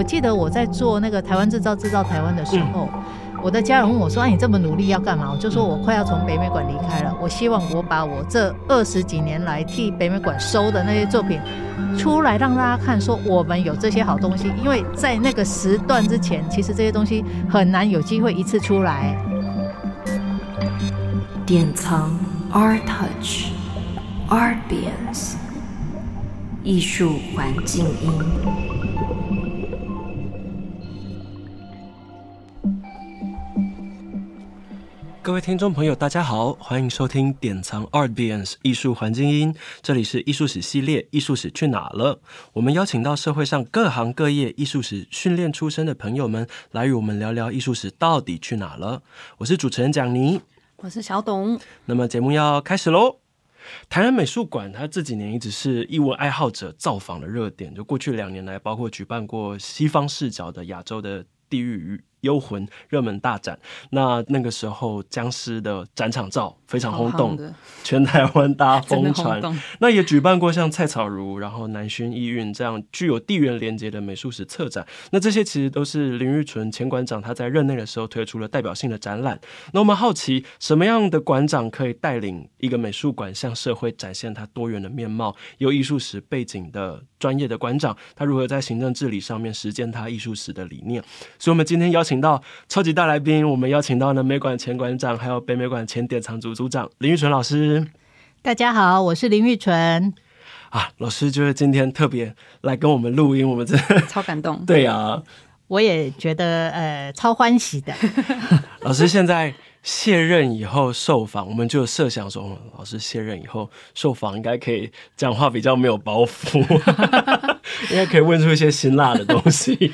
我记得我在做那个台湾制造台湾的时候，我的家人问我说：“哎，你这么努力要干嘛？”我就说：“我快要从北美馆离开了，我希望我把我这20几年来替北美馆收的那些作品出来，让大家看，说我们有这些好东西。因为在那个时段之前，其实这些东西很难有机会一次出来。”典藏 Art Touch Artbeans 艺术环境音。各位听众朋友大家好，欢迎收听典藏 Artbeans 艺术环境音，这里是艺术史系列艺术史去哪了，我们邀请到社会上各行各业艺术史训练出身的朋友们来与我们聊聊艺术史到底去哪了。我是主持人蒋妮，我是小董。那么节目要开始咯。台南美术馆它这几年一直是艺文爱好者造访的热点，就过去2年来包括举办过西方视角的亚洲的地狱与幽魂热门大展，那个时候僵尸的展场照非常轰动，全台湾大家疯传。那也举办过像蔡草如然后南薰艺韵这样具有地缘连结的美术史策展，那这些其实都是林育纯前馆长他在任内的时候推出了代表性的展览。那我们好奇什么样的馆长可以带领一个美术馆向社会展现它多元的面貌，有艺术史背景的专业的馆长他如何在行政治理上面实践他艺术史的理念。所以我们今天邀请到超级大来宾，我们邀请到了美馆前馆长还有北美馆前典藏组组长林育纯老师。大家好，我是林育纯。老师就是今天特别来跟我们录音，我们真的超感动。对啊，我也觉得超欢喜的。老师现在卸任以后受访，我们就设想说，老师卸任以后受访应该可以讲话比较没有包袱。应该可以问出一些辛辣的东西。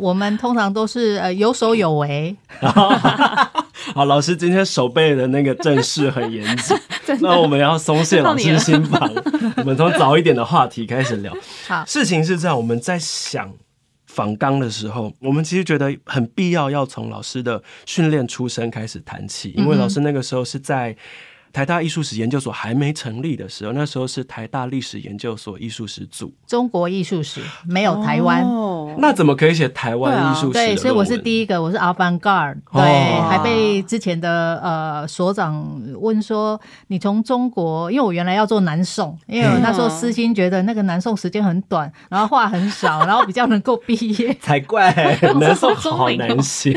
我们通常都是有手有为。好，老师今天手背的那个阵势很严谨。那我们要松懈老师心房。我们从早一点的话题开始聊。好，事情是这样，我们在想访纲的时候，我们其实觉得很必要从老师的训练出身开始谈起，因为老师那个时候是在台大艺术史研究所还没成立的时候，那时候是台大历史研究所艺术史组，中国艺术史没有台湾，那怎么可以写台湾艺术史的论文？对，所以我是第一个，我是 Avant Garde， 对，还被之前的所长问说，你从中国，因为我原来要做南宋，因为我那时候私心觉得那个南宋时间很短，然后话很少，然后比较能够毕业，才怪，南宋好难写。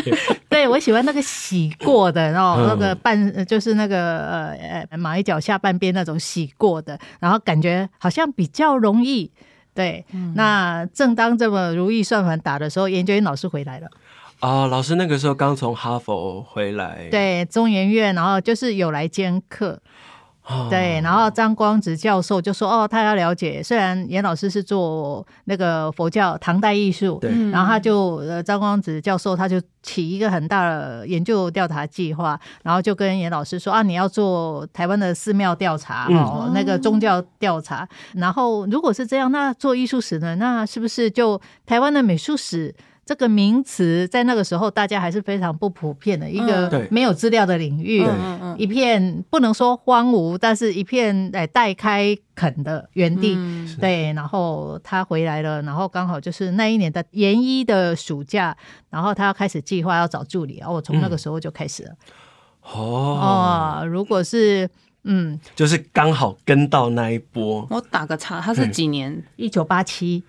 对，我喜欢那个洗过的，然后那个半就是那个马一脚下半边那种洗过的，然后感觉好像比较容易。对，那正当这么如意算盘打的时候，研究院老师回来了。老师那个时候刚从哈佛回来，对，中研院，然后就是有来兼课。对，然后张光直教授就说他要了解，虽然严老师是做那个佛教唐代艺术，对，然后他就张光直教授他就起一个很大的研究调查计划，然后就跟严老师说你要做台湾的寺庙调查，那个宗教调查，然后如果是这样，那做艺术史呢，那是不是就台湾的美术史这个名词在那个时候大家还是非常不普遍的一个没有资料的领域，一片不能说荒芜，但是一片待开垦的原地，对。然后他回来了，然后刚好就是那一年的研一的暑假，然后他要开始计划要找助理，我从那个时候就开始了。如果是就是刚好跟到那一波。我打个岔，他是几年？1987。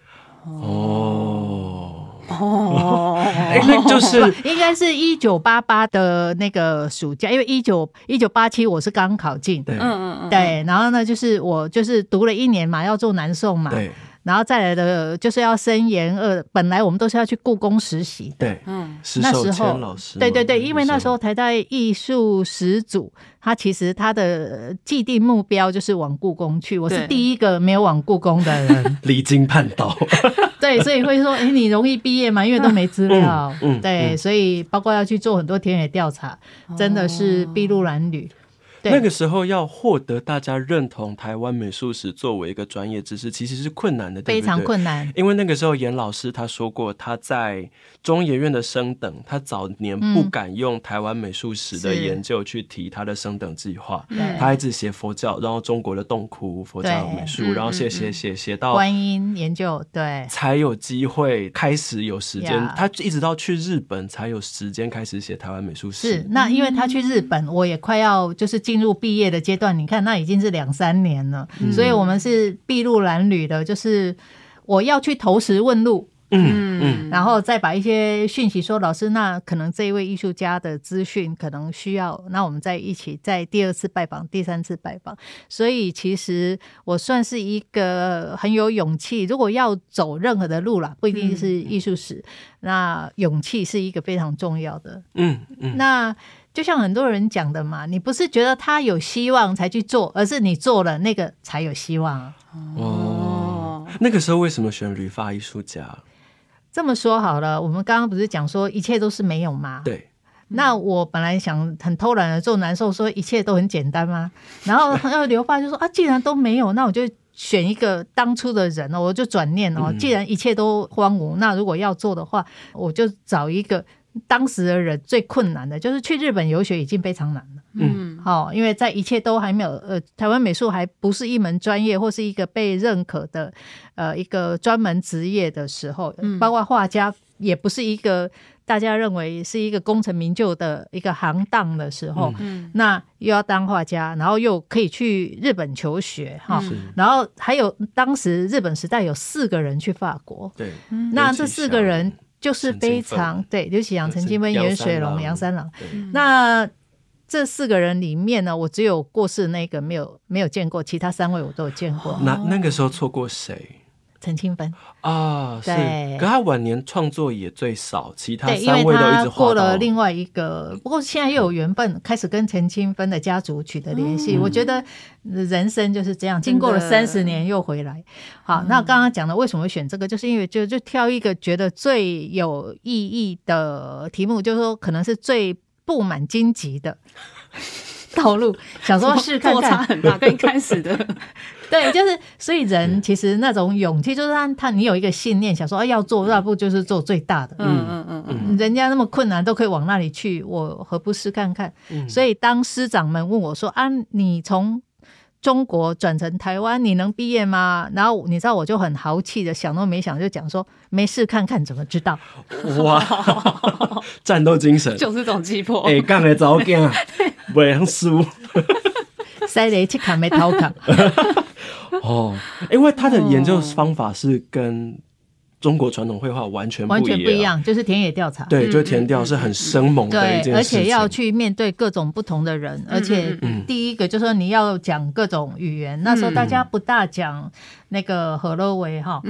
那就是应该是1988的那个暑假，因为1987我是刚考进，对，然后呢就是我就是读了1年嘛，要做南宋嘛，对，然后再来的就是要升研二，本来我们都是要去故宫实习的，对，那时候老师，对，因为那时候台大艺术史组，他其实他的既定目标就是往故宫去，我是第一个没有往故宫的人，离经叛道。对，所以会说你容易毕业吗？因为都没资料，对，所以包括要去做很多田野调查，真的是筚路蓝缕。那个时候要获得大家认同台湾美术史作为一个专业知识其实是困难的，对不对？非常困难。因为那个时候严老师他说过，他在中研院的升等，他早年不敢用台湾美术史的研究去提他的升等计划，他一直写佛教，然后中国的洞窟佛教美术，然后写到观音研究，对，才有机会开始有时间，他一直到去日本才有时间开始写台湾美术史。是，那因为他去日本我也快要就是进入毕业的阶段，你看那已经是2-3年了，所以我们是筚路蓝缕的，就是我要去投石问路，然后再把一些讯息说，老师那可能这一位艺术家的资讯可能需要，那我们再一起在第2次拜访第3次拜访。所以其实我算是一个很有勇气，如果要走任何的路啦，不一定是艺术史，那勇气是一个非常重要的。那就像很多人讲的嘛，你不是觉得他有希望才去做，而是你做了那个才有希望啊。哦，那个时候为什么选旅发艺术家？这么说好了，我们刚刚不是讲说一切都是没有吗？对。那我本来想很偷懒的做难受，说一切都很简单吗？然后刘爸就说啊，既然都没有，那我就选一个当初的人哦，我就转念哦，既然一切都荒芜，那如果要做的话，我就找一个。当时的人最困难的就是去日本游学已经非常难了，因为在一切都还没有台湾美术还不是一门专业或是一个被认可的一个专门职业的时候，包括画家也不是一个大家认为是一个功成名就的一个行当的时候，那又要当画家，然后又可以去日本求学，然后还有当时日本时代有4个人去法国，对，那这4个人就是非常对，刘启阳、陈清芬、袁水龙、杨三郎。那这4个人里面呢，我只有过世那个没有见过，其他3位我都有见过。那个时候错过谁？陈清芬啊，是，可他晚年创作也最少，其他3位都一直画到过了另外一个。不过现在又有缘分，开始跟陈清芬的家族取得联系。我觉得人生就是这样，经过了30年又回来。好，那刚刚讲的为什么会选这个，就是因为就挑一个觉得最有意义的题目，就是说可能是最布满荆棘的道路，想说试看看，落差很大，跟一开始的对，就是所以人其实那种勇气，就是他你有一个信念，想说要做，那不就是做最大的？人家那么困难都可以往那里去，我何不试看看？所以当师长们问我说：“啊，你从中国转成台湾，你能毕业吗？”然后你知道我就很豪气的想都没想就讲说没事看看怎么知道。哇，战斗精神就是这种气魄。哎，干的早干啊，不能输。塞雷去砍没逃砍。哦，因为他的研究方法是跟中国传统绘画完全不一样，就是田野调查。对，就田调是很生猛的一件事情，而且要去面对各种不同的人，而且第一个就是说你要讲各种语言，那时候大家不大讲那个河洛话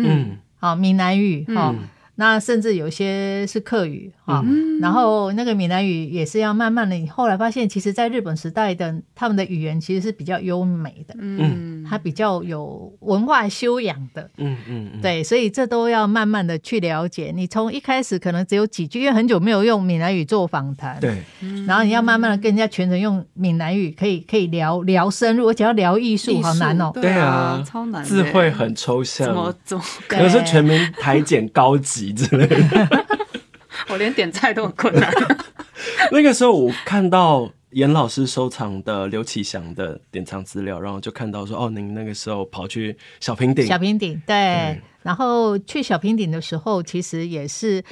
哈，闽南语哈。那甚至有些是客语啊，然后那个闽南语也是要慢慢的。后来发现，其实，在日本时代的他们的语言其实是比较优美的，它比较有文化修养的，对，所以这都要慢慢的去了解。你从一开始可能只有几句，因为很久没有用闽南语做访谈，对，然后你要慢慢的跟人家全程用闽南语，可以聊深入，而且要聊艺术，好难哦，对啊，超难，字汇很抽象，怎么可能是全民台检高级。之类的我连点菜都很困难那个时候我看到严老师收藏的刘启祥的典藏资料，然后就看到说哦，您那个时候跑去小平顶，对，然后去小平顶的时候其实也是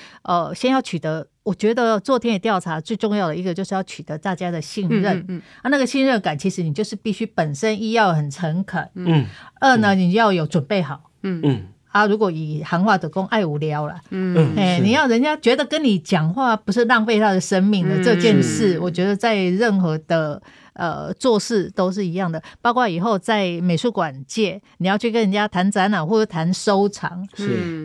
先要取得，我觉得做田野调查最重要的一个就是要取得大家的信任，那个信任感其实你就是必须本身一要很诚恳，二呢你要有准备好，如果以行话的讲爱无聊啦，你要人家觉得跟你讲话不是浪费他的生命的这件事，我觉得在任何的做事都是一样的，包括以后在美术馆界，你要去跟人家谈展览或者谈收藏，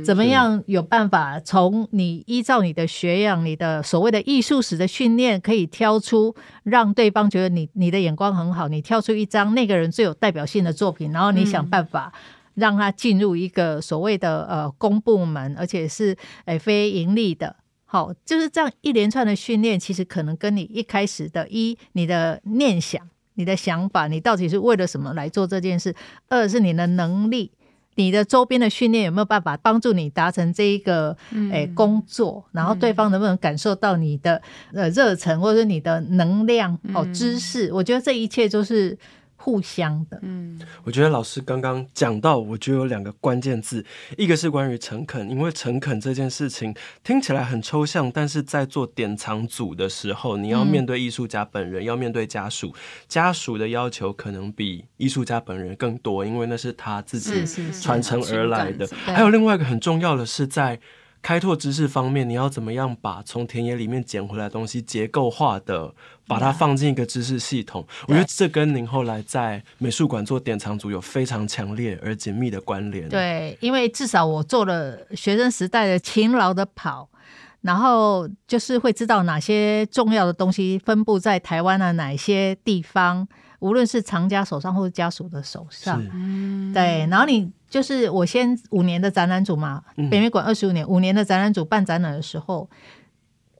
怎么样有办法从你依照你的学养、你的所谓的艺术史的训练，可以挑出让对方觉得你的眼光很好，你挑出一张那个人最有代表性的作品，然后你想办法。让他进入一个所谓的公部门，而且是非盈利的，好，就是这样一连串的训练，其实可能跟你一开始的你的念想你的想法，你到底是为了什么来做这件事？二是你的能力，你的周边的训练有没有办法帮助你达成这一个工作，然后对方能不能感受到你的热忱或者你的能量知识，我觉得这一切都是互相的。我觉得老师刚刚讲到，我觉得有两个关键字，一个是关于诚恳，因为诚恳这件事情听起来很抽象，但是在做典藏组的时候，你要面对艺术家本人，要面对家属，家属的要求可能比艺术家本人更多，因为那是他自己传承而来的。还有另外一个很重要的是在开拓知识方面，你要怎么样把从田野里面捡回来的东西结构化的把它放进一个知识系统，我觉得这跟您后来在美术馆做典藏组有非常强烈而紧密的关联。对，因为至少我做了学生时代的勤劳的跑，然后就是会知道哪些重要的东西分布在台湾的哪些地方，无论是藏家手上或是家属的手上。对，然后你就是我先5年的展览组嘛，北美馆25年，5年的展览组办展览的时候，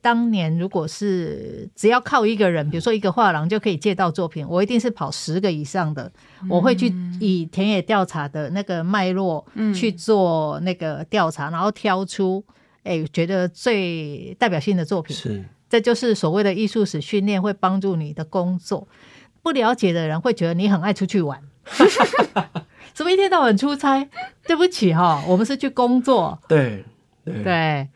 当年如果是只要靠一个人，比如说一个画廊就可以借到作品，我一定是跑10个以上的，我会去以田野调查的那个脉络去做那个调查，然后挑出觉得最代表性的作品。是，这就是所谓的艺术史训练会帮助你的工作。不了解的人会觉得你很爱出去玩，怎么一天到晚出差？对不起哈，我们是去工作。对 对，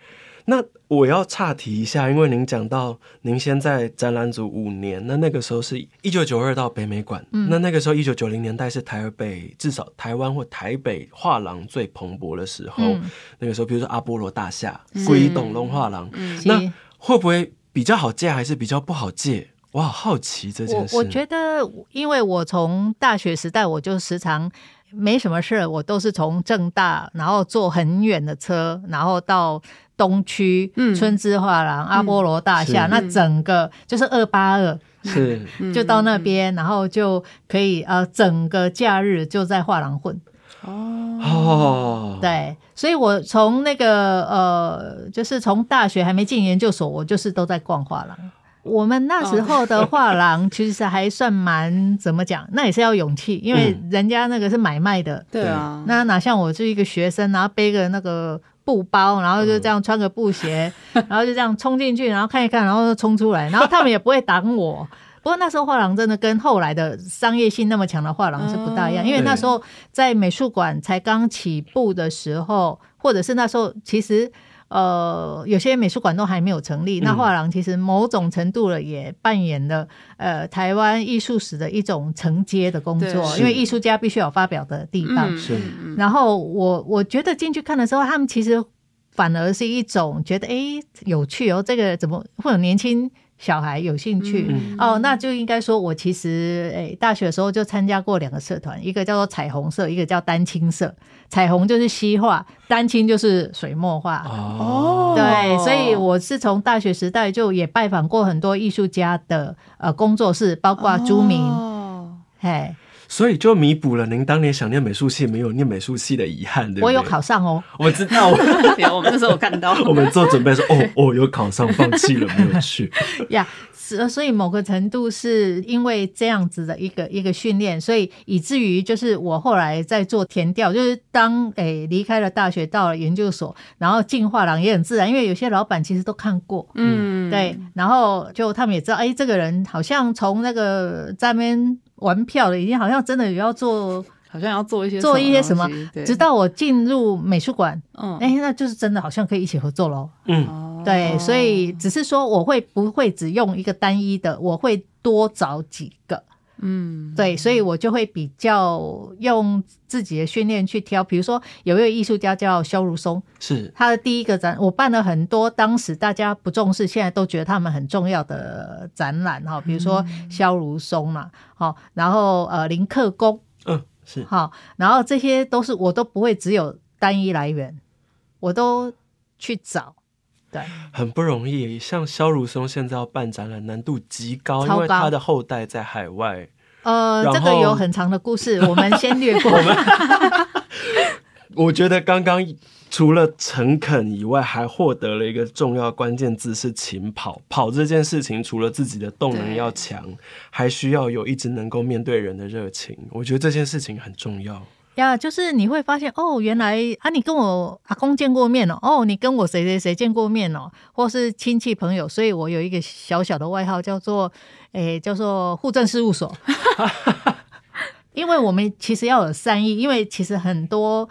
那我要岔题一下，因为您讲到您先在展览组5年，那个时候是1992到北美馆，那个时候1990年代是台北，至少台湾或台北画廊最蓬勃的时候，那个时候比如说阿波罗大厦、归董龙画廊，那会不会比较好借还是比较不好借？我好好奇这件事。 我觉得因为我从大学时代我就时常没什么事，我都是从政大然后坐很远的车，然后到东区春之画廊、阿波罗大厦，那整个就是282是就到那边，然后就可以整个假日就在画廊混。哦，对，所以我从那个就是从大学还没进研究所，我就是都在逛画廊。我们那时候的画廊其实还算蛮怎么讲，那也是要勇气，因为人家那个是买卖的。对啊，那哪像我是一个学生，然后背个那个布包，然后就这样穿个布鞋，然后就这样冲进去，然后看一看，然后冲出来，然后他们也不会挡我。不过那时候画廊真的跟后来的商业性那么强的画廊是不大一样，因为那时候在美术馆才刚起步的时候，或者是那时候其实有些美术馆都还没有成立，那画廊其实某种程度了也扮演了台湾艺术史的一种承接的工作，因为艺术家必须有发表的地方。然后我觉得进去看的时候，他们其实反而是一种觉得有趣哦，这个怎么会有年轻小孩有兴趣哦，那就应该说我其实大学的时候就参加过2个社团，一个叫做彩虹社，一个叫丹青社。彩虹就是西画，丹青就是水墨画。哦，对，所以我是从大学时代就也拜访过很多艺术家的工作室，包括朱明。哦，所以就弥补了您当年想念美术系没有念美术系的遗憾，对不对？我有考上哦，我知道。我们那时候有看到，我们做准备说，有考上，放弃了，没有去。呀，所以某个程度是因为这样子的一个训练，所以以至于就是我后来在做田调，就是当离开了大学到了研究所，然后进画廊也很自然，因为有些老板其实都看过，对，然后就他们也知道，这个人好像从那个在那边玩票了，已经好像真的也要做，好像要做一些什么。直到我进入美术馆，那就是真的好像可以一起合作咯。对，所以只是说我会不会只用一个单一的，我会多找几个。对，所以我就会比较用自己的训练去挑，比如说有一位艺术家叫萧如松，是他的第一个展，我办了很多当时大家不重视，现在都觉得他们很重要的展览，比如说萧如松嘛，然后林克恭，是，然后这些都是我都不会只有单一来源，我都去找。很不容易，像萧如松现在要办展览难度极高，因为他的后代在海外。这个有很长的故事，我们先略过。我觉得刚刚除了诚恳以外，还获得了一个重要关键字是勤跑。跑这件事情，除了自己的动能要强，还需要有一直能够面对人的热情。我觉得这件事情很重要。呀，就是你会发现哦，原来啊，你跟我阿公见过面哦，哦，你跟我谁谁谁见过面哦，或是亲戚朋友，所以我有一个小小的外号叫做，叫做户政事务所，因为我们其实要有善意，因为其实很多，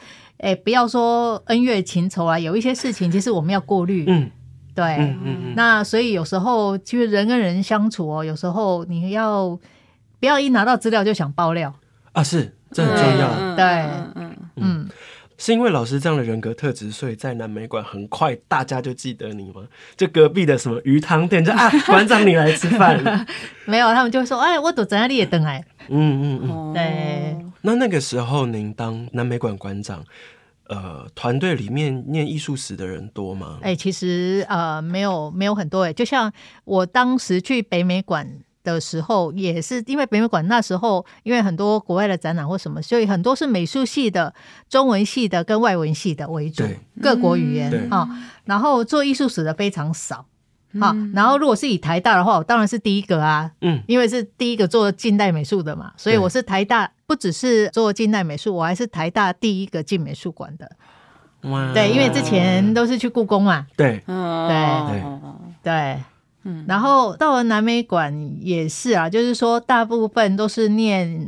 不要说恩怨情仇啊，有一些事情其实我们要过滤，嗯。对，嗯嗯嗯，那所以有时候其实人跟人相处哦，有时候你要不要一拿到资料就想爆料啊？是。这很重要，嗯，对，嗯嗯，是因为老师这样的人格特质，所以在南美馆很快大家就记得你吗？就隔壁的什么鱼汤店，就啊，馆长你来吃饭，没有，他们就会说，哎，我都在那里也等哎，嗯嗯嗯，对。那个时候您当南美馆馆长，团队里面念艺术史的人多吗？哎，其实没有很多哎，就像我当时去北美馆的时候，也是因为北美馆那时候因为很多国外的展览或什么，所以很多是美术系的、中文系的跟外文系的为主，各国语言啊，嗯哦，然后做艺术史的非常少啊，嗯哦，然后如果是以台大的话，我当然是第一个啊，嗯，因为是第一个做近代美术的嘛，所以我是台大，不只是做近代美术，我还是台大第一个进美术馆的。哇，对，因为之前都是去故宫嘛，对对对。然后到了南美馆也是啊，就是说大部分都是念，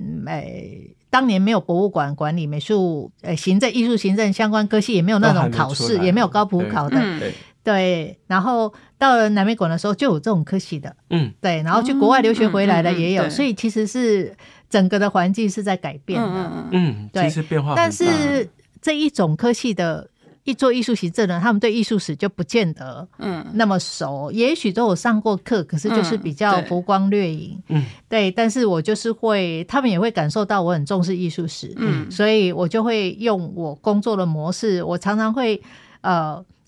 当年没有博物馆管理、美术、行政、艺术行政相关科系，也没有那种考试，也没有高普考的，对，对。然后到了南美馆的时候就有这种科系的，嗯，对。然后去国外留学回来的也有，所以其实是整个的环境是在改变的，嗯，对，其实变化很大。但是这一种科系的。一做艺术行政呢，他们对艺术史就不见得那么熟，也许都有上过课，可是就是比较浮光掠影，嗯，对，但是我就是会，他们也会感受到我很重视艺术史，嗯，所以我就会用我工作的模式，我常常会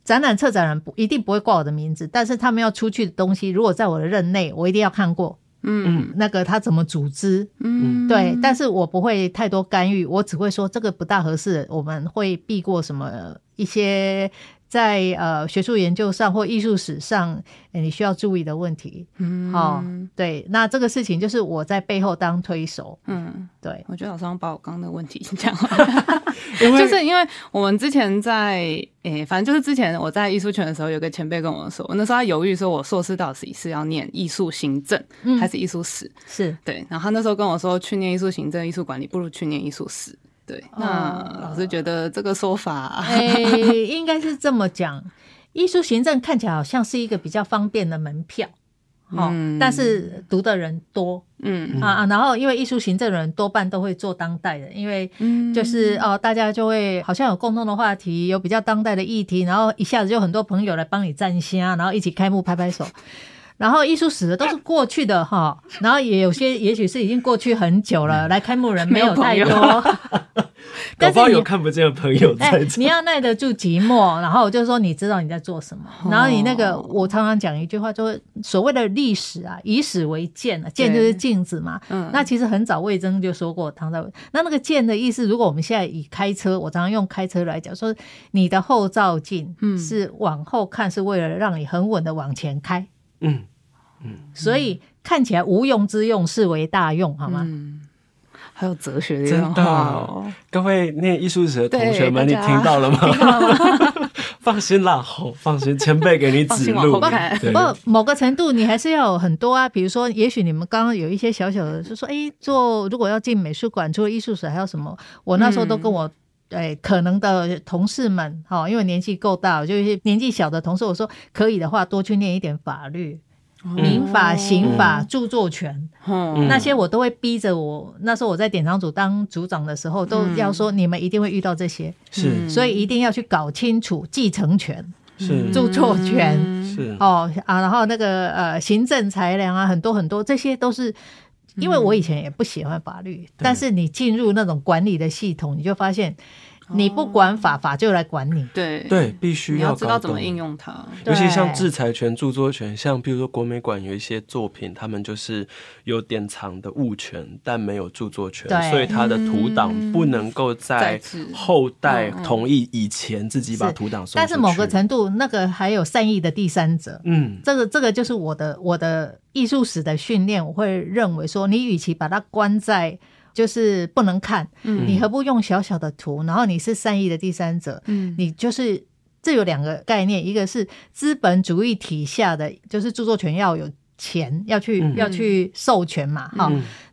展览策展人一定不会挂我的名字，但是他们要出去的东西，如果在我的任内，我一定要看过，嗯，那个他怎么组织，嗯，对，但是我不会太多干预，我只会说这个不大合适，我们会避过什么一些在学术研究上或艺术史上，你需要注意的问题，嗯，哦，对，那这个事情就是我在背后当推手，嗯，对，我觉得老师把我刚刚的问题讲完，就是因为我们之前在反正就是之前我在艺术圈的时候，有个前辈跟我说，我那时候他犹豫说我硕士到底是要念艺术行政，嗯，还是艺术史，是，对，然后他那时候跟我说，去念艺术行政、艺术管理，不如去念艺术史。对，那老师觉得这个说法，应该是这么讲，艺术行政看起来好像是一个比较方便的门票，嗯，但是读的人多，嗯啊，然后因为艺术行政的人多半都会做当代的，因为就是大家就会好像有共同的话题，有比较当代的议题，然后一下子就很多朋友来帮你站下，然后一起开幕拍拍手。然后艺术史的都是过去的哈，然后也有些也许是已经过去很久了，来开幕人没有太多，但是有看不见的朋友在这，你要耐得住寂寞，然后我就说你知道你在做什么，然后你那个我常常讲一句话，就是所谓的历史啊，以史为鉴啊，鉴就是镜子嘛，那其实很早魏征就说过，唐代那个鉴的意思，如果我们现在以开车，我常常用开车来讲，说你的后照镜是往后看，是为了让你很稳的往前开，嗯嗯，所以看起来无用之用是为大用，好吗？嗯，还有哲学的真的，哦，各位念艺术史的同学们，你听到了吗？放心啦，好，放心，前辈给你指路。不过某个程度你还是要有很多啊，比如说，也许你们刚刚有一些小小的，就说，做如果要进美术馆，除了艺术史还有什么？我那时候都跟我。可能的同事们，因为年纪够大，就是年纪小的同事，我说可以的话多去念一点法律、民法、刑法、著作权，那些我都会逼着我。那时候我在典藏组当组长的时候，都要说你们一定会遇到这些，是，所以一定要去搞清楚继承权、是著作权，是啊，然后那个行政裁量啊，很多很多，这些都是。因为我以前也不喜欢法律，但是你进入那种管理的系统，你就发现你不管法，法就来管你。对对，必须要知道怎么应用它。尤其像制裁权、著作权，像比如说国美馆有一些作品，他们就是有典藏的物权，但没有著作权，所以他的图档不能够在后代同意以前自己把图档送出去。但是某个程度，那个还有善意的第三者。嗯，这个就是我的艺术史的训练，我会认为说，你与其把它关在。就是不能看，你何不用小小的图，然后你是善意的第三者，你就是这有两个概念，一个是资本主义体下的，就是著作权要有钱要去授权嘛，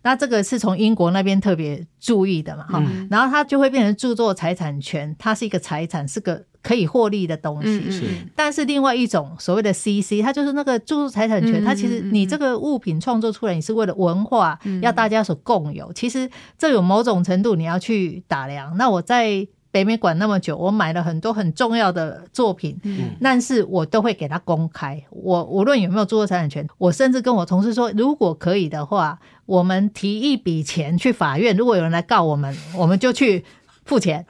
那这个是从英国那边特别注意的嘛，然后它就会变成著作财产权，它是一个财产，是个可以获利的东西，但是另外一种所谓的 CC， 它就是那个著作财产权，它其实你这个物品创作出来，你是为了文化要大家所共有，其实这有某种程度你要去打量。那我在北美馆那么久，我买了很多很重要的作品，但是我都会给它公开，我无论有没有著作财产权，我甚至跟我同事说，如果可以的话，我们提一笔钱去法院，如果有人来告我们，我们就去付钱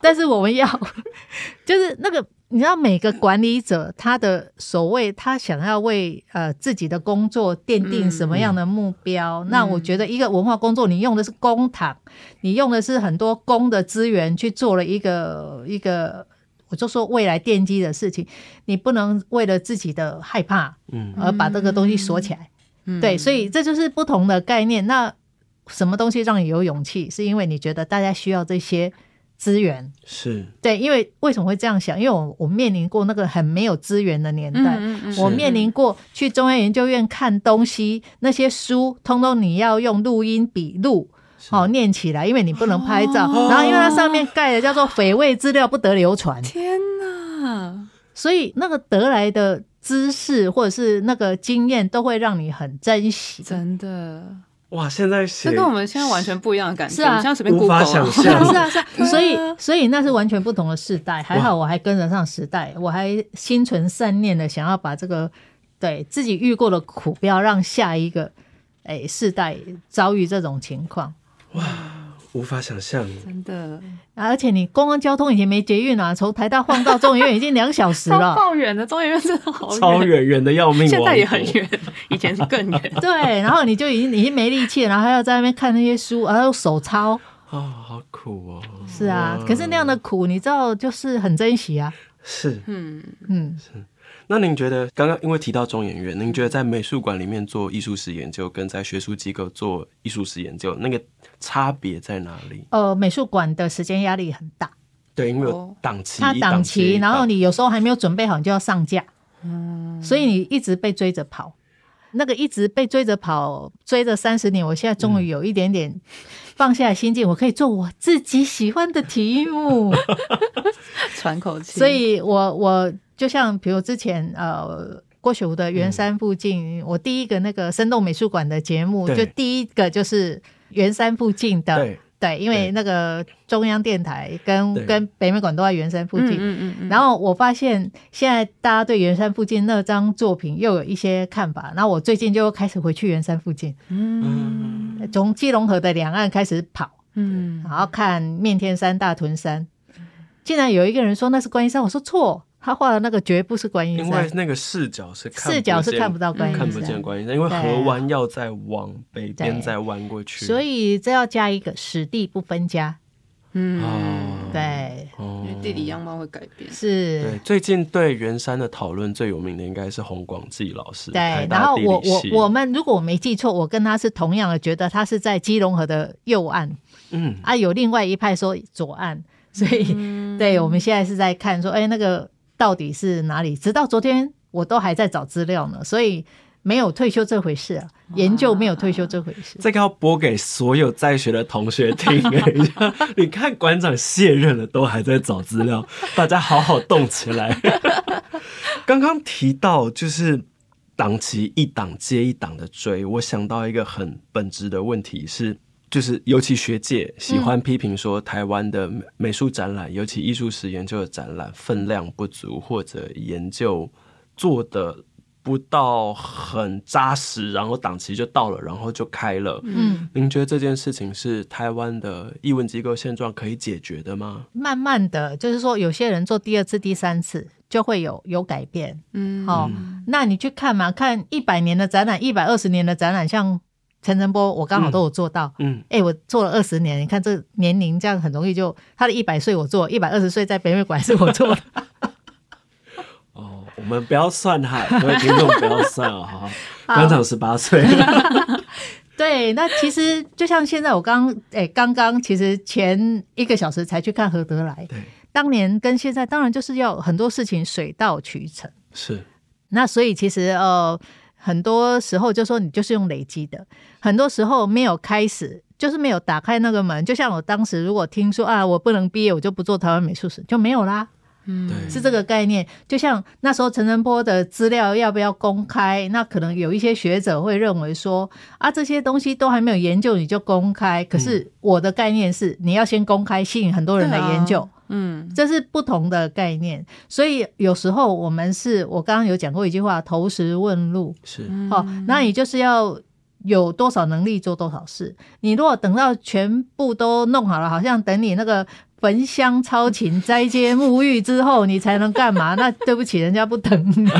但是我们要就是那个你知道每个管理者他的所谓他想要为自己的工作奠定什么样的目标，那我觉得一个文化工作你用的是公帑，你用的是很多公的资源去做了一个我就说未来奠基的事情，你不能为了自己的害怕而把这个东西锁起来，对，所以这就是不同的概念。那什么东西让你有勇气，是因为你觉得大家需要这些资源，是对，因为为什么会这样想？因为我面临过那个很没有资源的年代，我面临过去中央研究院看东西，那些书通通你要用录音笔录，念起来，因为你不能拍照，然后因为它上面盖的叫做匪卫资料不得流传，天哪！所以那个得来的知识或者是那个经验都会让你很珍惜，真的。哇，现在这跟我们现在完全不一样的感觉，是啊，我们现在随便 Google， 无法想象是啊是啊，所以那是完全不同的世代，还好我还跟得上时代，我还心存善念的想要把这个对自己遇过的苦，不要让下一个世代遭遇这种情况。哇，无法想象，真的，而且你公共交通以前没捷运啊，从台大晃到中研院已经2小时了，超爆远的，中研院真的好远，超远，远的要命，现在也很远，以前是更远。对，然后你就已经没力气，然后还要在那边看那些书，然后手抄，哦，好苦哦。是啊，可是那样的苦，你知道，就是很珍惜啊。是，是。那您觉得刚刚因为提到中研院，您觉得在美术馆里面做艺术史研究跟在学术机构做艺术史研究那个差别在哪里？美术馆的时间压力很大，对，因为有档期，它档期，然后你有时候还没有准备好你就要上架，所以你一直被追着跑，那个一直被追着跑，追着30年，我现在终于有一点点放下心境，我可以做我自己喜欢的题目喘口气。所以我就像比如之前郭雪湖的圆山附近，我第一个那个生动美术馆的节目，就第一个就是圆山附近的， 对，因为那个中央电台跟北美馆都在圆山附近，然后我发现现在大家对圆山附近那张作品又有一些看法，然后我最近就开始回去圆山附近，从基隆河的两岸开始跑，然后看面天山、大屯山，竟然有一个人说那是观音山，我说错，他画的那个绝不是观音山，因为那个视角是看不到观音山，看不见观音山，因为河湾要再往北边再弯过去，所以这要加一个史地不分家，对，因为地理样貌会改变。是，对，最近对圆山的讨论最有名的应该是洪广济老师，对，台大地理系。然后我们如果我没记错，我跟他是同样的，觉得他是在基隆河的右岸，有另外一派说左岸，所以对，我们现在是在看说那个到底是哪里？直到昨天我都还在找资料呢，所以没有退休这回事啊，研究没有退休这回事。这个要播给所有在学的同学听你看馆长卸任了都还在找资料，大家好好动起来刚刚提到就是档期一档接一档的追，我想到一个很本质的问题是，就是尤其学界喜欢批评说台湾的美术展览，尤其艺术史研究的展览分量不足，或者研究做的不到很扎实，然后档期就到了，然后就开了。嗯，您觉得这件事情是台湾的艺文机构现状可以解决的吗？慢慢的，就是说有些人做第二次、第三次就会有改变。嗯，哦，那你去看嘛，看100年的展览、120年的展览，像陈澄波，我刚好都有做到。嗯，哎，我做了20年，你看这年龄这样很容易就，他的100岁我做，120岁在北美馆是我做的。我们不要算哈，各位听众不要算哦，好，刚好18岁。对，那其实就像现在我刚刚其实前1个小时才去看何德来，对，当年跟现在当然就是要很多事情水到渠成，是。那所以其实很多时候就说你就是用累积的，很多时候没有开始。就是没有打开那个门，就像我当时如果听说啊我不能毕业我就不做台湾美术史就没有啦。嗯，是这个概念。就像那时候陈澄波的资料要不要公开，那可能有一些学者会认为说啊这些东西都还没有研究你就公开，可是我的概念是你要先公开吸引很多人来研究。啊，嗯，这是不同的概念。所以有时候我们是我刚刚有讲过一句话，投石问路，是，哦，那你就是要有多少能力做多少事。你如果等到全部都弄好了，好像等你那个焚香操琴斋戒沐浴之后你才能干嘛，那对不起人家不等你。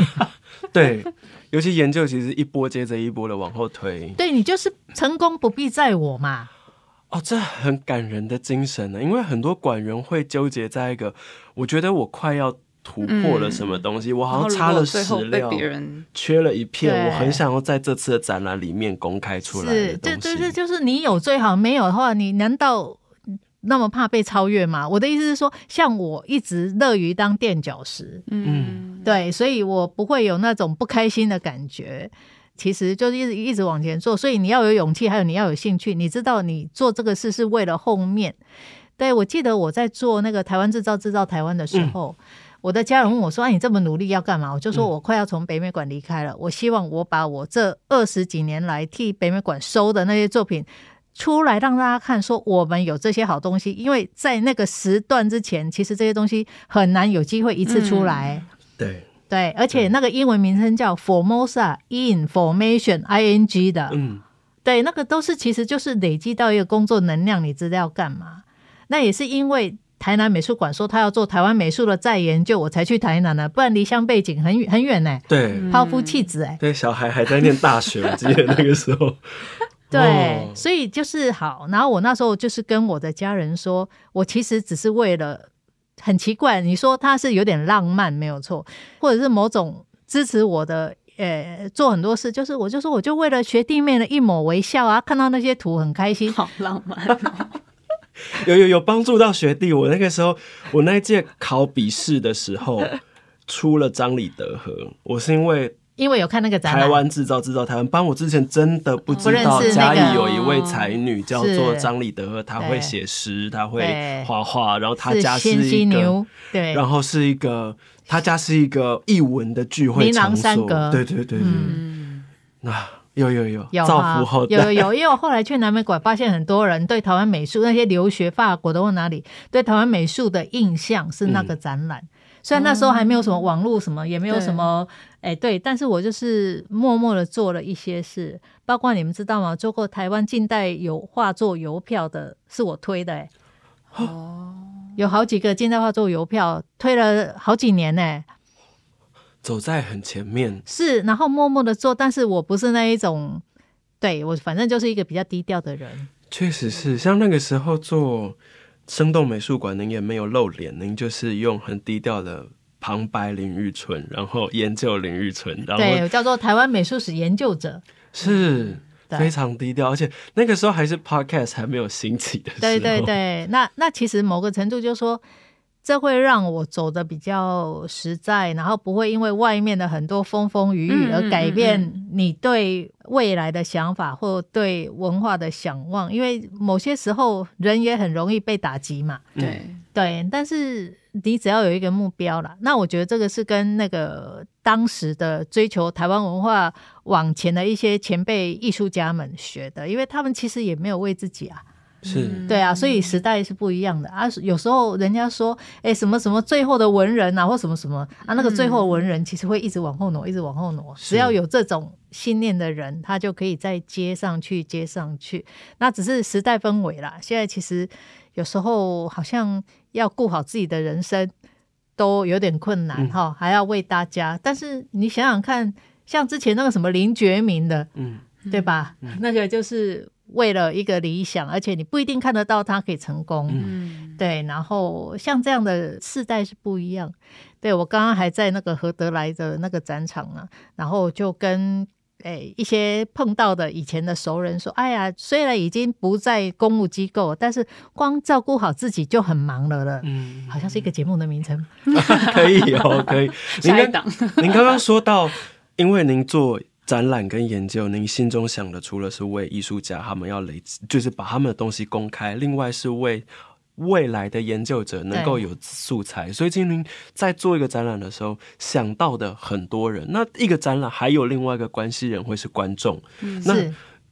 对，尤其研究其实一波接着一波的往后推，对，你就是成功不必在我嘛。哦，这很感人的精神呢，因为很多馆员会纠结在一个我觉得我快要突破了什么东西，我好像插了史料缺了一片，我很想要在这次的展览里面公开出来的东西。是，就是你有最好，没有的话你难道那么怕被超越吗？我的意思是说，像我一直乐于当垫脚石，嗯，对，所以我不会有那种不开心的感觉。其实就是一直往前做，所以你要有勇气，还有你要有兴趣，你知道你做这个事是为了后面。对，我记得我在做那个台湾制造台湾的时候，我的家人问我说，啊，你这么努力要干嘛？我就说我快要从北美馆离开了，我希望我把我这20几年来替北美馆收的那些作品出来让大家看，说我们有这些好东西。因为在那个时段之前，其实这些东西很难有机会一次出来。对，而且那个英文名称叫 Formosa Information ING 的，对，那个都是其实就是累积到一个工作能量，你知道要干嘛。那也是因为台南美术馆说他要做台湾美术的再研究，我才去台南呢，不然离乡背景很远呢，对，抛夫弃子哎，对，小孩还在念大学，我记得那个时候。对，所以就是好，然后我那时候就是跟我的家人说，我其实只是为了，很奇怪，你说他是有点浪漫没有错，或者是某种支持我的做很多事，就是我就说我就为了学弟妹的一抹微笑啊，看到那些图很开心，好浪漫哦。有帮助到学弟，我那个时候我那一届考笔试的时候出了张李德和，我是因为有看那个展览，台湾制造台湾帮我之前真的不知道嘉义有一位才女叫做张李德和，她会写诗，她会画画，然后她家是一个，对，然后是一个，她家是一个艺文的聚会场所，对，有造福后代，有，因为我后来去南美馆发现很多人对台湾美术，那些留学法国的或哪里对台湾美术的印象是那个展览。虽然那时候还没有什么网络什么，也没有什么对，但是我就是默默的做了一些事，包括你们知道吗，做过台湾近代有画作邮票的是我推的有好几个近代画作邮票推了好几年走在很前面，是，然后默默的做，但是我不是那一种，对，我反正就是一个比较低调的人。确实是，像那个时候做生动美术馆，您也没有露脸，您就是用很低调的旁白林育纯，然后研究林育纯，对，叫做台湾美术史研究者，是非常低调，而且那个时候还是 podcast 还没有兴起的时候，对，那其实某个程度就是说，这会让我走得比较实在，然后不会因为外面的很多风风雨雨而改变你对未来的想法或对文化的想望，因为某些时候人也很容易被打击嘛，对，但是你只要有一个目标啦，那我觉得这个是跟那个当时的追求台湾文化往前的一些前辈艺术家们学的，因为他们其实也没有为自己是，对啊，所以时代是不一样的啊。有时候人家说，哎、欸，什么什么最后的文人啊，或什么什么啊，那个最后的文人其实会一直往后挪，一直往后挪。只要有这种信念的人，他就可以再接上去，接上去。那只是时代氛围啦。现在其实有时候好像要顾好自己的人生都有点困难哈、嗯，还要为大家。但是你想想看，像之前那个什么林觉民的，嗯，对吧？嗯、那个就是。为了一个理想，而且你不一定看得到他可以成功、嗯、对，然后像这样的世代是不一样。对，我刚刚还在那个何德来的那个展场呢、啊，然后就跟一些碰到的以前的熟人说，哎呀，虽然已经不在公务机构，但是光照顾好自己就很忙了了。嗯，好像是一个节目的名称可以哦，可以。下一档您刚刚说到因为您做展览跟研究，您心中想的除了是为艺术家他们要累积，就是把他们的东西公开，另外是为未来的研究者能够有素材。所以今天在做一个展览的时候想到的很多人，那一个展览还有另外一个关系人会是观众、嗯、那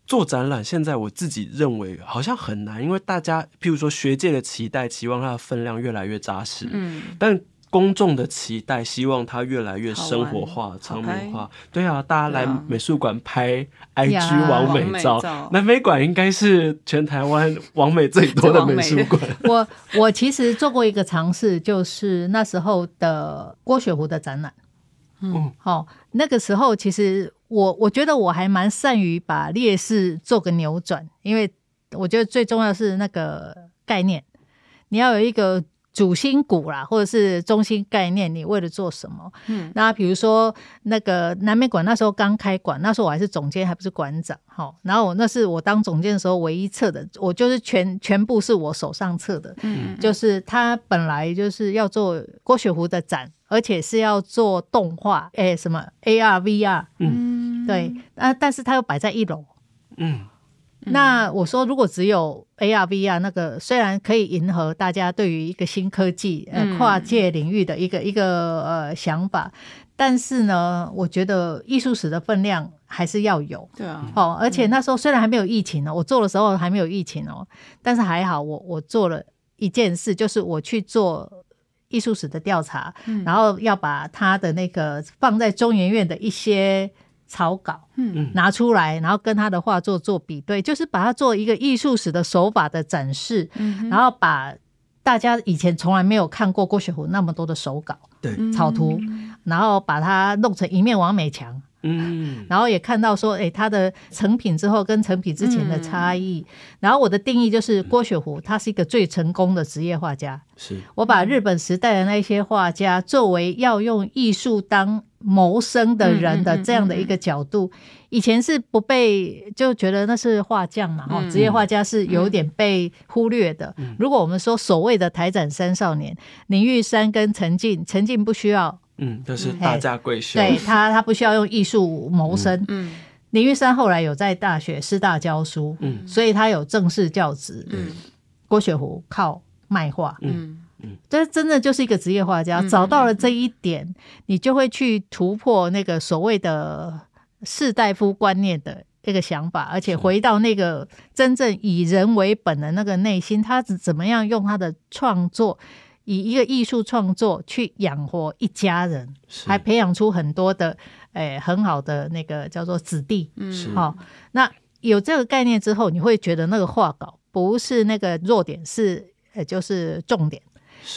做展览现在我自己认为好像很难，因为大家譬如说学界的期待期望它的分量越来越扎实、嗯、但公众的期待希望它越来越生活化、常民化。对啊，大家来美术馆拍 IG 网美照，南美馆应该是全台湾网美最多的美术馆我其实做过一个尝试，就是那时候的郭雪湖的展览。嗯，好、哦，那个时候其实我觉得我还蛮善于把劣势做个扭转，因为我觉得最重要的是那个概念，你要有一个主心骨啦，或者是中心概念，你为了做什么、嗯、那比如说那个南美馆那时候刚开馆，那时候我还是总监还不是馆长，然后那是我当总监的时候唯一策的，我就是全部是我手上策的、嗯、就是他本来就是要做郭雪湖的展，而且是要做动画、欸、什么 ARVR、嗯、对、啊、但是他又摆在一楼。嗯，那我说如果只有 ARVR 那个，虽然可以迎合大家对于一个新科技、跨界领域的一个想法，但是呢我觉得艺术史的分量还是要有。对啊、哦、而且那时候虽然还没有疫情呢、哦、我做的时候还没有疫情哦，但是还好我做了一件事，就是我去做艺术史的调查、嗯、然后要把它的那个放在中研院的一些草稿拿出来，然后跟他的画作做比对，就是把它做一个艺术史的手法的展示、嗯、然后把大家以前从来没有看过郭雪湖那么多的手稿对草图、嗯、然后把它弄成一面完美墙、嗯、然后也看到说、欸、它的成品之后跟成品之前的差异、嗯、然后我的定义就是郭雪湖他是一个最成功的职业画家，是我把日本时代的那些画家作为要用艺术当谋生的人的这样的一个角度，以前是不被就觉得那是画匠嘛，职业画家是有点被忽略的。如果我们说所谓的台展三少年，林玉山跟陈进，陈进不需要，嗯，但是大家贵修，对他不需要用艺术谋生，嗯。林玉山后来有在大学师大教书，嗯，所以他有正式教职，嗯。郭雪湖靠卖画，嗯。这真的就是一个职业画家，找到了这一点、嗯、你就会去突破那个所谓的士大夫观念的那个想法，而且回到那个真正以人为本的那个内心，他怎么样用他的创作，以一个艺术创作去养活一家人，还培养出很多的、很好的那个叫做子弟、嗯哦、那有这个概念之后，你会觉得那个画稿不是那个弱点，是、就是重点。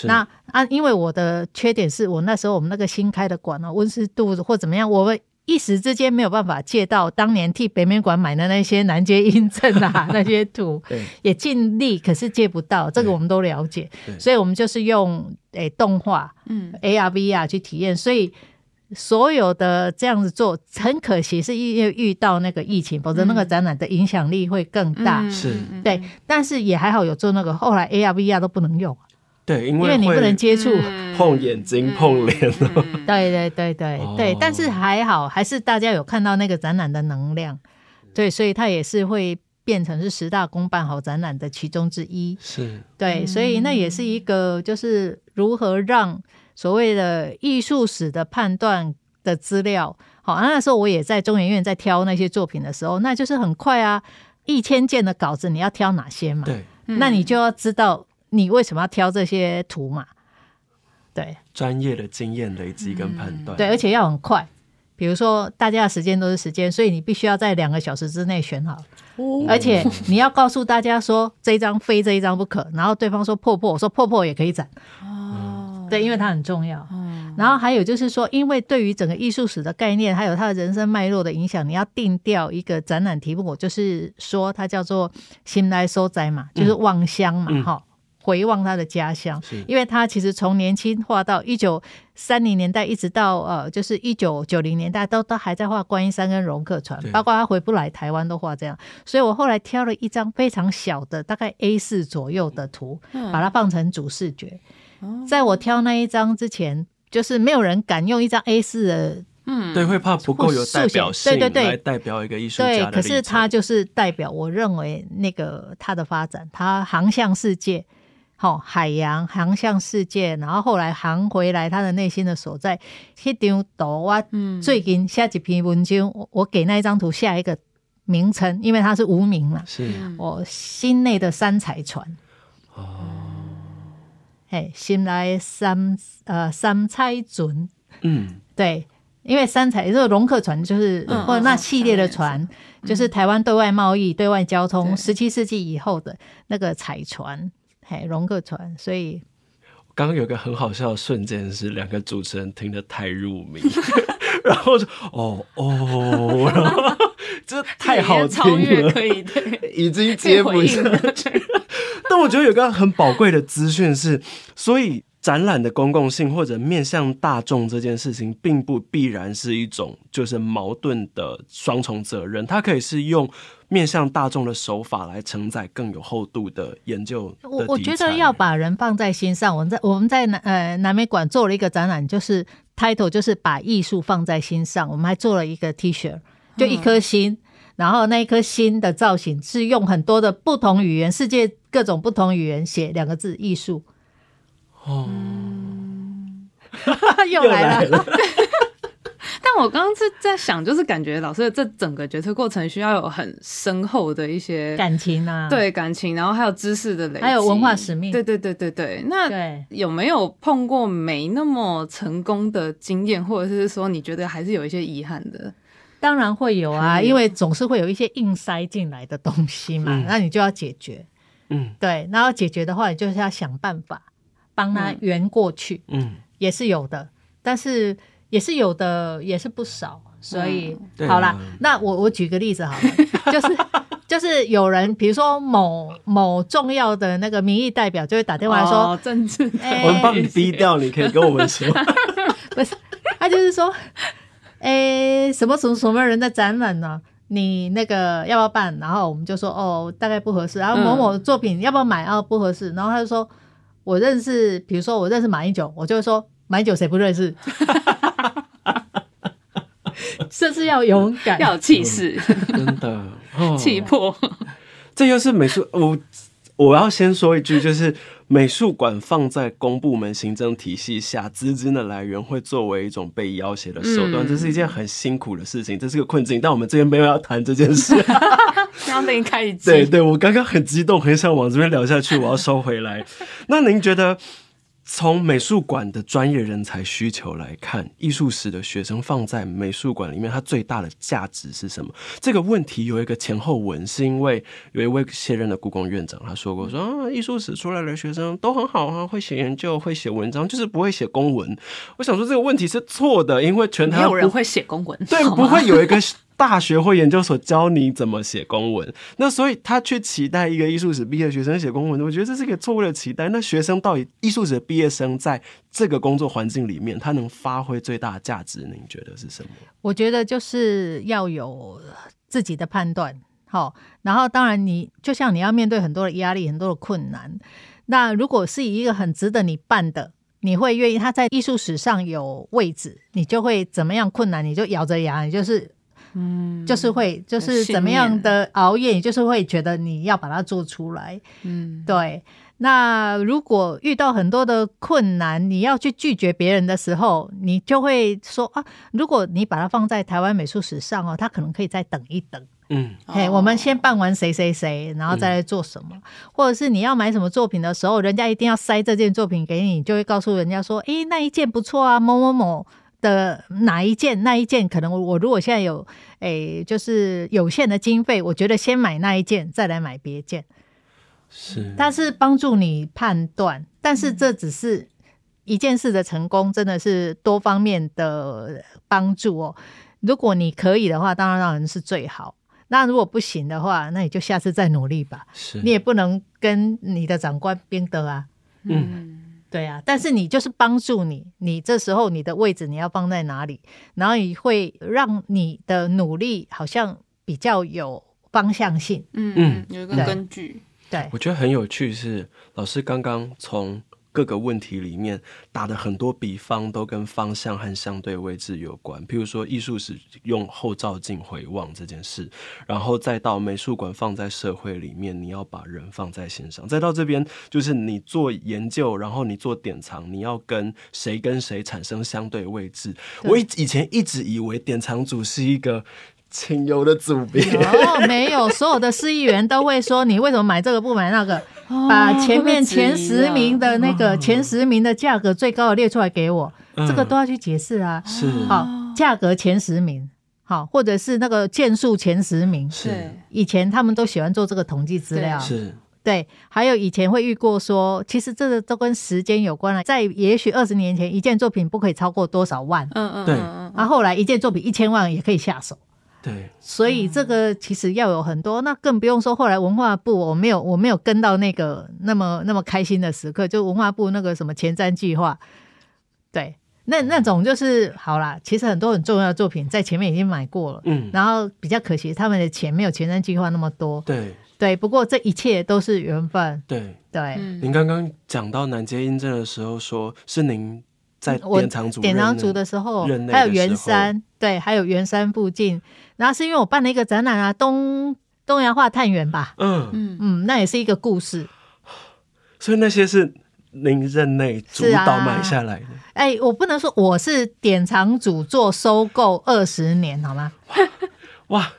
那啊，因为我的缺点是我那时候我们那个新开的馆啊，温湿度或怎么样，我一时之间没有办法借到当年替北美馆买的那些南街印证啊那些图也尽力，可是借不到，这个我们都了解，所以我们就是用、动画、ARVR 去体验，所以所有的这样子做，很可惜是因为遇到那个疫情，否则那个展览的影响力会更大，是、嗯、对，但是也还好有做那个，后来 ARVR 都不能用，对，因为你不能接触，碰眼睛、碰脸、喔嗯嗯、对对对对、哦、对，但是还好，还是大家有看到那个展览的能量，对，所以它也是会变成是十大公办好展览的其中之一，是对，所以那也是一个就是如何让所谓的艺术史的判断的资料，好、啊，那时候我也在中研院在挑那些作品的时候，那就是很快啊，1000件的稿子，你要挑哪些嘛？对。那你就要知道你为什么要挑这些图嘛。对，专业的经验累积跟判断，对，而且要很快。比如说大家的时间都是时间，所以你必须要在2个小时之内选好、哦、而且你要告诉大家说这一张非这一张不可，然后对方说破破，我说破破也可以展、哦、对，因为它很重要、哦、然后还有就是说，因为对于整个艺术史的概念还有它的人生脉络的影响，你要定调一个展览题目。我就是说它叫做心来收宅嘛，就是望乡嘛、嗯嗯，回望他的家乡，因为他其实从年轻画到1930年代，一直到就是1990年代，都还在画观音山跟容克船，包括他回不来台湾都画这样。所以我后来挑了一张非常小的，大概 A4 左右的图，把它放成主视觉。在我挑那一张之前，就是没有人敢用一张 A4 的。嗯，对，会怕不够有代表性，对对对，来代表一个艺术家的历程。对，可是他就是代表我认为那个他的发展，他航向世界。好、哦，海洋航向世界，然后后来航回来他的内心的所在。那张图我最近下一篇文章，我给那一张图下一个名称，因为它是无名嘛。是，我心内的三彩船。哦，哎，心内三彩船。嗯，对，因为三彩就是容克船，就是、或者那系列的船，就是台湾对外贸易、对外交通17世纪以后的那个彩船。容克船，所以刚刚有个很好笑的瞬间是两个主持人听得太入迷然后就哦哦然后这太好听了，可以对，已经接不下去但我觉得有个很宝贵的资讯是，所以展览的公共性或者面向大众这件事情并不必然是一种就是矛盾的双重责任，它可以是用面向大众的手法来承载更有厚度的研究的题材。我觉得要把人放在心上。我们在南美馆做了一个展览，就是 title 就是把艺术放在心上。我们还做了一个 T 恤，就一颗心、然后那一颗心的造型是用很多的不同语言，世界各种不同语言写2个字艺术。哦、又来了但我刚刚是在想，就是感觉老师的这整个决策过程需要有很深厚的一些感情啊，对，感情，然后还有知识的累积，还有文化使命。对对对对对。那有没有碰过没那么成功的经验，或者是说你觉得还是有一些遗憾的？当然会有啊，因为总是会有一些硬塞进来的东西嘛、那你就要解决。嗯，对，然后解决的话你就是要想办法帮他圆过去，也是有的，但是也是有的，也是不少，所以、好啦，那我举个例子好了，就是有人，比如说某重要的那个民意代表就会打电话来说，政治，我们帮你低调，你可以跟我们说，不是，他就是说，什么人的展览呢？你那个要不要办？然后我们就说哦，大概不合适，然后某某作品要不要买？哦，不合适，然后他就说。我认识，比如说我认识马英九，我就会说马英九谁不认识？甚至要勇敢，要有气势，真的气魄。这又是美术，我要先说一句，就是美术馆放在公部门行政体系下，资金的来源会作为一种被要挟的手段，这是一件很辛苦的事情，这是个困境。但我们这边没有要谈这件事。要另开一集。对对，我刚刚很激动，很想往这边聊下去，我要收回来。那您觉得从美术馆的专业人才需求来看，艺术史的学生放在美术馆里面，它最大的价值是什么？这个问题有一个前后文，是因为有一位卸任的故宫院长他说过说啊，艺术史出来的学生都很好啊，会写研究，会写文章，就是不会写公文。我想说这个问题是错的，因为全台没有人会写公文，对，不会有一个大学或研究所教你怎么写公文，那所以他去期待一个艺术史毕业的学生写公文，我觉得这是一个错误的期待。那学生到底艺术史毕业生在这个工作环境里面，他能发挥最大的价值，您觉得是什么？我觉得就是要有自己的判断，好，然后当然你就像你要面对很多的压力，很多的困难，那如果是一个很值得你办的，你会愿意他在艺术史上有位置，你就会怎么样困难你就咬着牙，你就是就是怎么样的熬夜，你就是会觉得你要把它做出来。对，那如果遇到很多的困难，你要去拒绝别人的时候，你就会说啊，如果你把它放在台湾美术史上哦，它可能可以再等一等。嗯，哎，我们先办完谁谁谁，然后再来做什么，或者是你要买什么作品的时候，人家一定要塞这件作品给你，就会告诉人家说，哎，那一件不错啊，某某某的哪一件那一件，可能我如果现在有就是有限的经费，我觉得先买那一件，再来买别件。是，它是帮助你判断，但是这只是一件事的成功，真的是多方面的帮助哦。如果你可以的话，当然让人是最好。那如果不行的话，那你就下次再努力吧。是，你也不能跟你的长官拼得啊。嗯，对啊。但是你就是帮助你，你这时候你的位置你要放在哪里，然后你会让你的努力好像比较有方向性。嗯，有一个根据。对，我觉得很有趣是老师刚刚从各个问题里面打的很多比方都跟方向和相对位置有关，譬如说艺术史用后照镜回望这件事，然后再到美术馆放在社会里面，你要把人放在线上，再到这边就是你做研究，然后你做典藏，你要跟谁产生相对位置。我以前一直以为典藏组是一个清幽的组别，没有，所有的市议员都会说你为什么买这个不买那个，把前面前10名的那个前10名的价格最高的列出来给我，这个都要去解释啊。是，好，价格前10名，好，或者是那个件数前10名，是以前他们都喜欢做这个统计资料，是对，还有以前会遇过说，其实这个都跟时间有关了。在也许20年前，一件作品不可以超过多少万，对，然后后来一件作品1000万也可以下手。对，所以这个其实要有很多，那更不用说后来文化部，我没有跟到那个那么开心的时刻，就文化部那个什么前瞻计划，对，那种就是好啦，其实很多很重要的作品在前面已经买过了，然后比较可惜他们的钱没有前瞻计划那么多，对。对，不过这一切都是缘分，对对。您刚刚讲到南街印证的时候说，是您在典藏组的时候，还有圆山，对，还有圆山附近，然后是因为我办了一个展览啊，东洋画探源吧，那也是一个故事，所以那些是您任内主导买下来的。我不能说我是典藏组做收购20年，好吗？哇，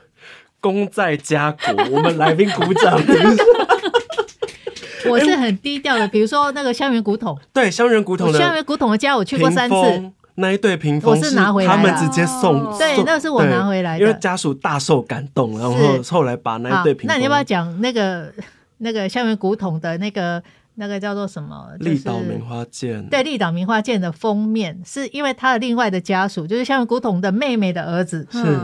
功在家国，我们来宾鼓掌。我是很低调的，比如说那个香园古董，对，香园古董的家我去过3次，那一对屏风我是拿回来的，他们直接送，对，那是我拿回来的，因为家属大受感动，然后后来把那一对屏风。那你要不要讲那个香园古董的那个叫做什么？就是《立岛名花鉴》。对，《立岛名花鉴》的封面是因为他的另外的家属，就是香园古董的妹妹的儿子，是，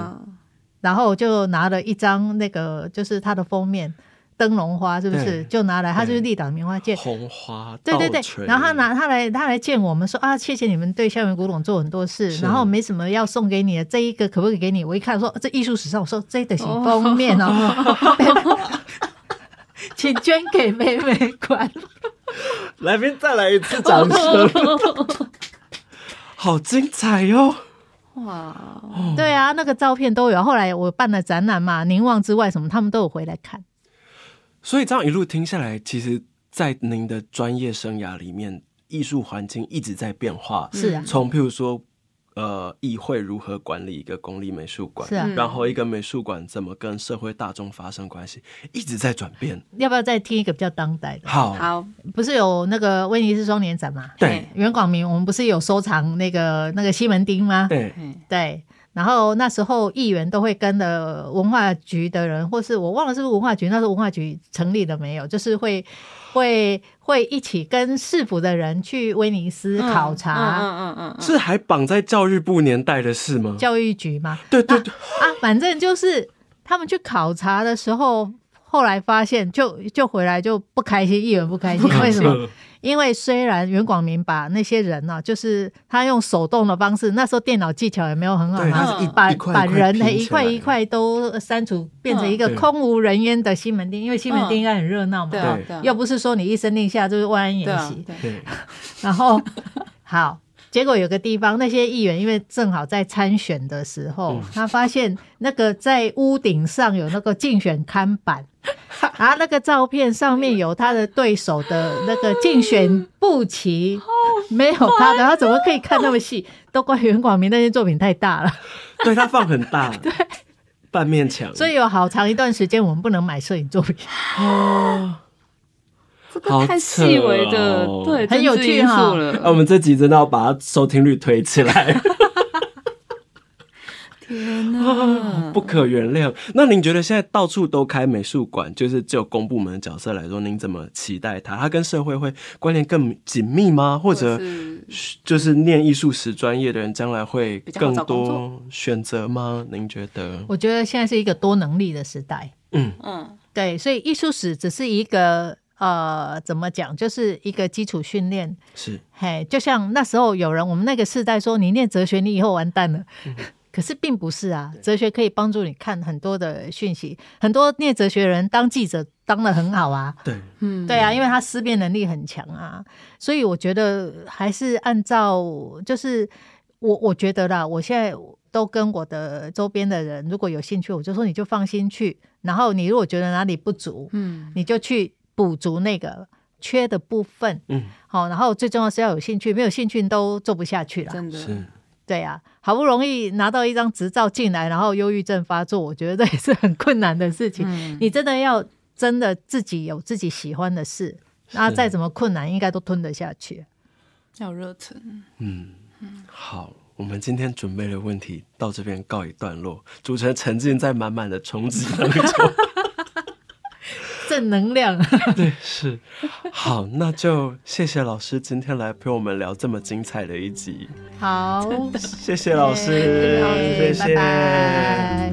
然后就拿了一张那个就是他的封面。灯笼花是不是就拿来？他就是立党名花鉴红花，对对对。然后他来见我们说啊，谢谢你们对校园古董做很多事，然后没什么要送给你的，这一个可不可以给你？我一看说这艺术史上，我说这得是封面哦，请捐给妹妹馆。来宾再来一次掌声，好精彩哟！哇，对啊，那个照片都有。后来我办了展览嘛，凝望之外什么，他们都有回来看。所以这样一路听下来，其实在您的专业生涯里面，艺术环境一直在变化，是啊，从譬如说议会如何管理一个公立美术馆，是啊，然后一个美术馆怎么跟社会大众发生关系，一直在转变。要不要再听一个比较当代的？好，不是有那个威尼斯双年展吗？对，袁广明我们不是有收藏那个西门町吗？对对，然后那时候议员都会跟着文化局的人，或是我忘了是不是文化局，那时候文化局成立了没有，就是会一起跟市府的人去威尼斯考察，是还绑在教育部年代的事吗？教育局吗？对对对啊，反正就是他们去考察的时候，后来发现就回来就不开心，议员不开心，为什么？因为虽然袁广明把那些人啊，就是他用手动的方式，那时候电脑技巧也没有很好嘛，把人一块一块都删除，变成一个空无人烟的西门町，因为西门町应该很热闹嘛，又不是说你一声令下就是万安演习，然后好，结果有个地方那些议员因为正好在参选的时候，他发现那个在屋顶上有那个竞选看板，啊，那个照片上面有他的对手的那个竞选布旗，没有他的，他怎么可以看那么细？都怪袁广明那件作品太大了，对，他放很大，对，半面墙，所以有好长一段时间我们不能买摄影作品。这个太细微的、哦、对，很有趣哈、哦啊。我们这集真的要把收听率推起来。天哪、啊，不可原谅。那您觉得现在到处都开美术馆，就是只有公部门的角色来说，您怎么期待它？它跟社会会关联更紧密吗？或者就是念艺术史专业的人将来会更多选择吗？您觉得？我觉得现在是一个多能力的时代。嗯嗯，对，所以艺术史只是一个。怎么讲，就是一个基础训练，是嘿，就像那时候有人，我们那个世代说你念哲学你以后完蛋了、嗯、可是并不是啊，哲学可以帮助你看很多的讯息，很多念哲学人当记者当得很好啊，对，嗯，对啊，因为他思辨能力很强啊，所以我觉得还是按照就是我觉得啦，我现在都跟我的周边的人，如果有兴趣我就说你就放心去，然后你如果觉得哪里不足，嗯，你就去补足那个缺的部分，嗯，好、哦，然后最重要是要有兴趣，没有兴趣都做不下去了，真的，是，对啊，好不容易拿到一张执照进来，然后忧郁症发作，我觉得这也是很困难的事情。嗯、你真的要真的自己有自己喜欢的事，那再怎么困难，应该都吞得下去，要热忱。嗯，好。我们今天准备的问题到这边告一段落，主持人沉浸在满满的冲击当中。正能量对，是，好，那就谢谢老师今天来陪我们聊这么精彩的一集，好，谢谢老师，谢谢，拜拜。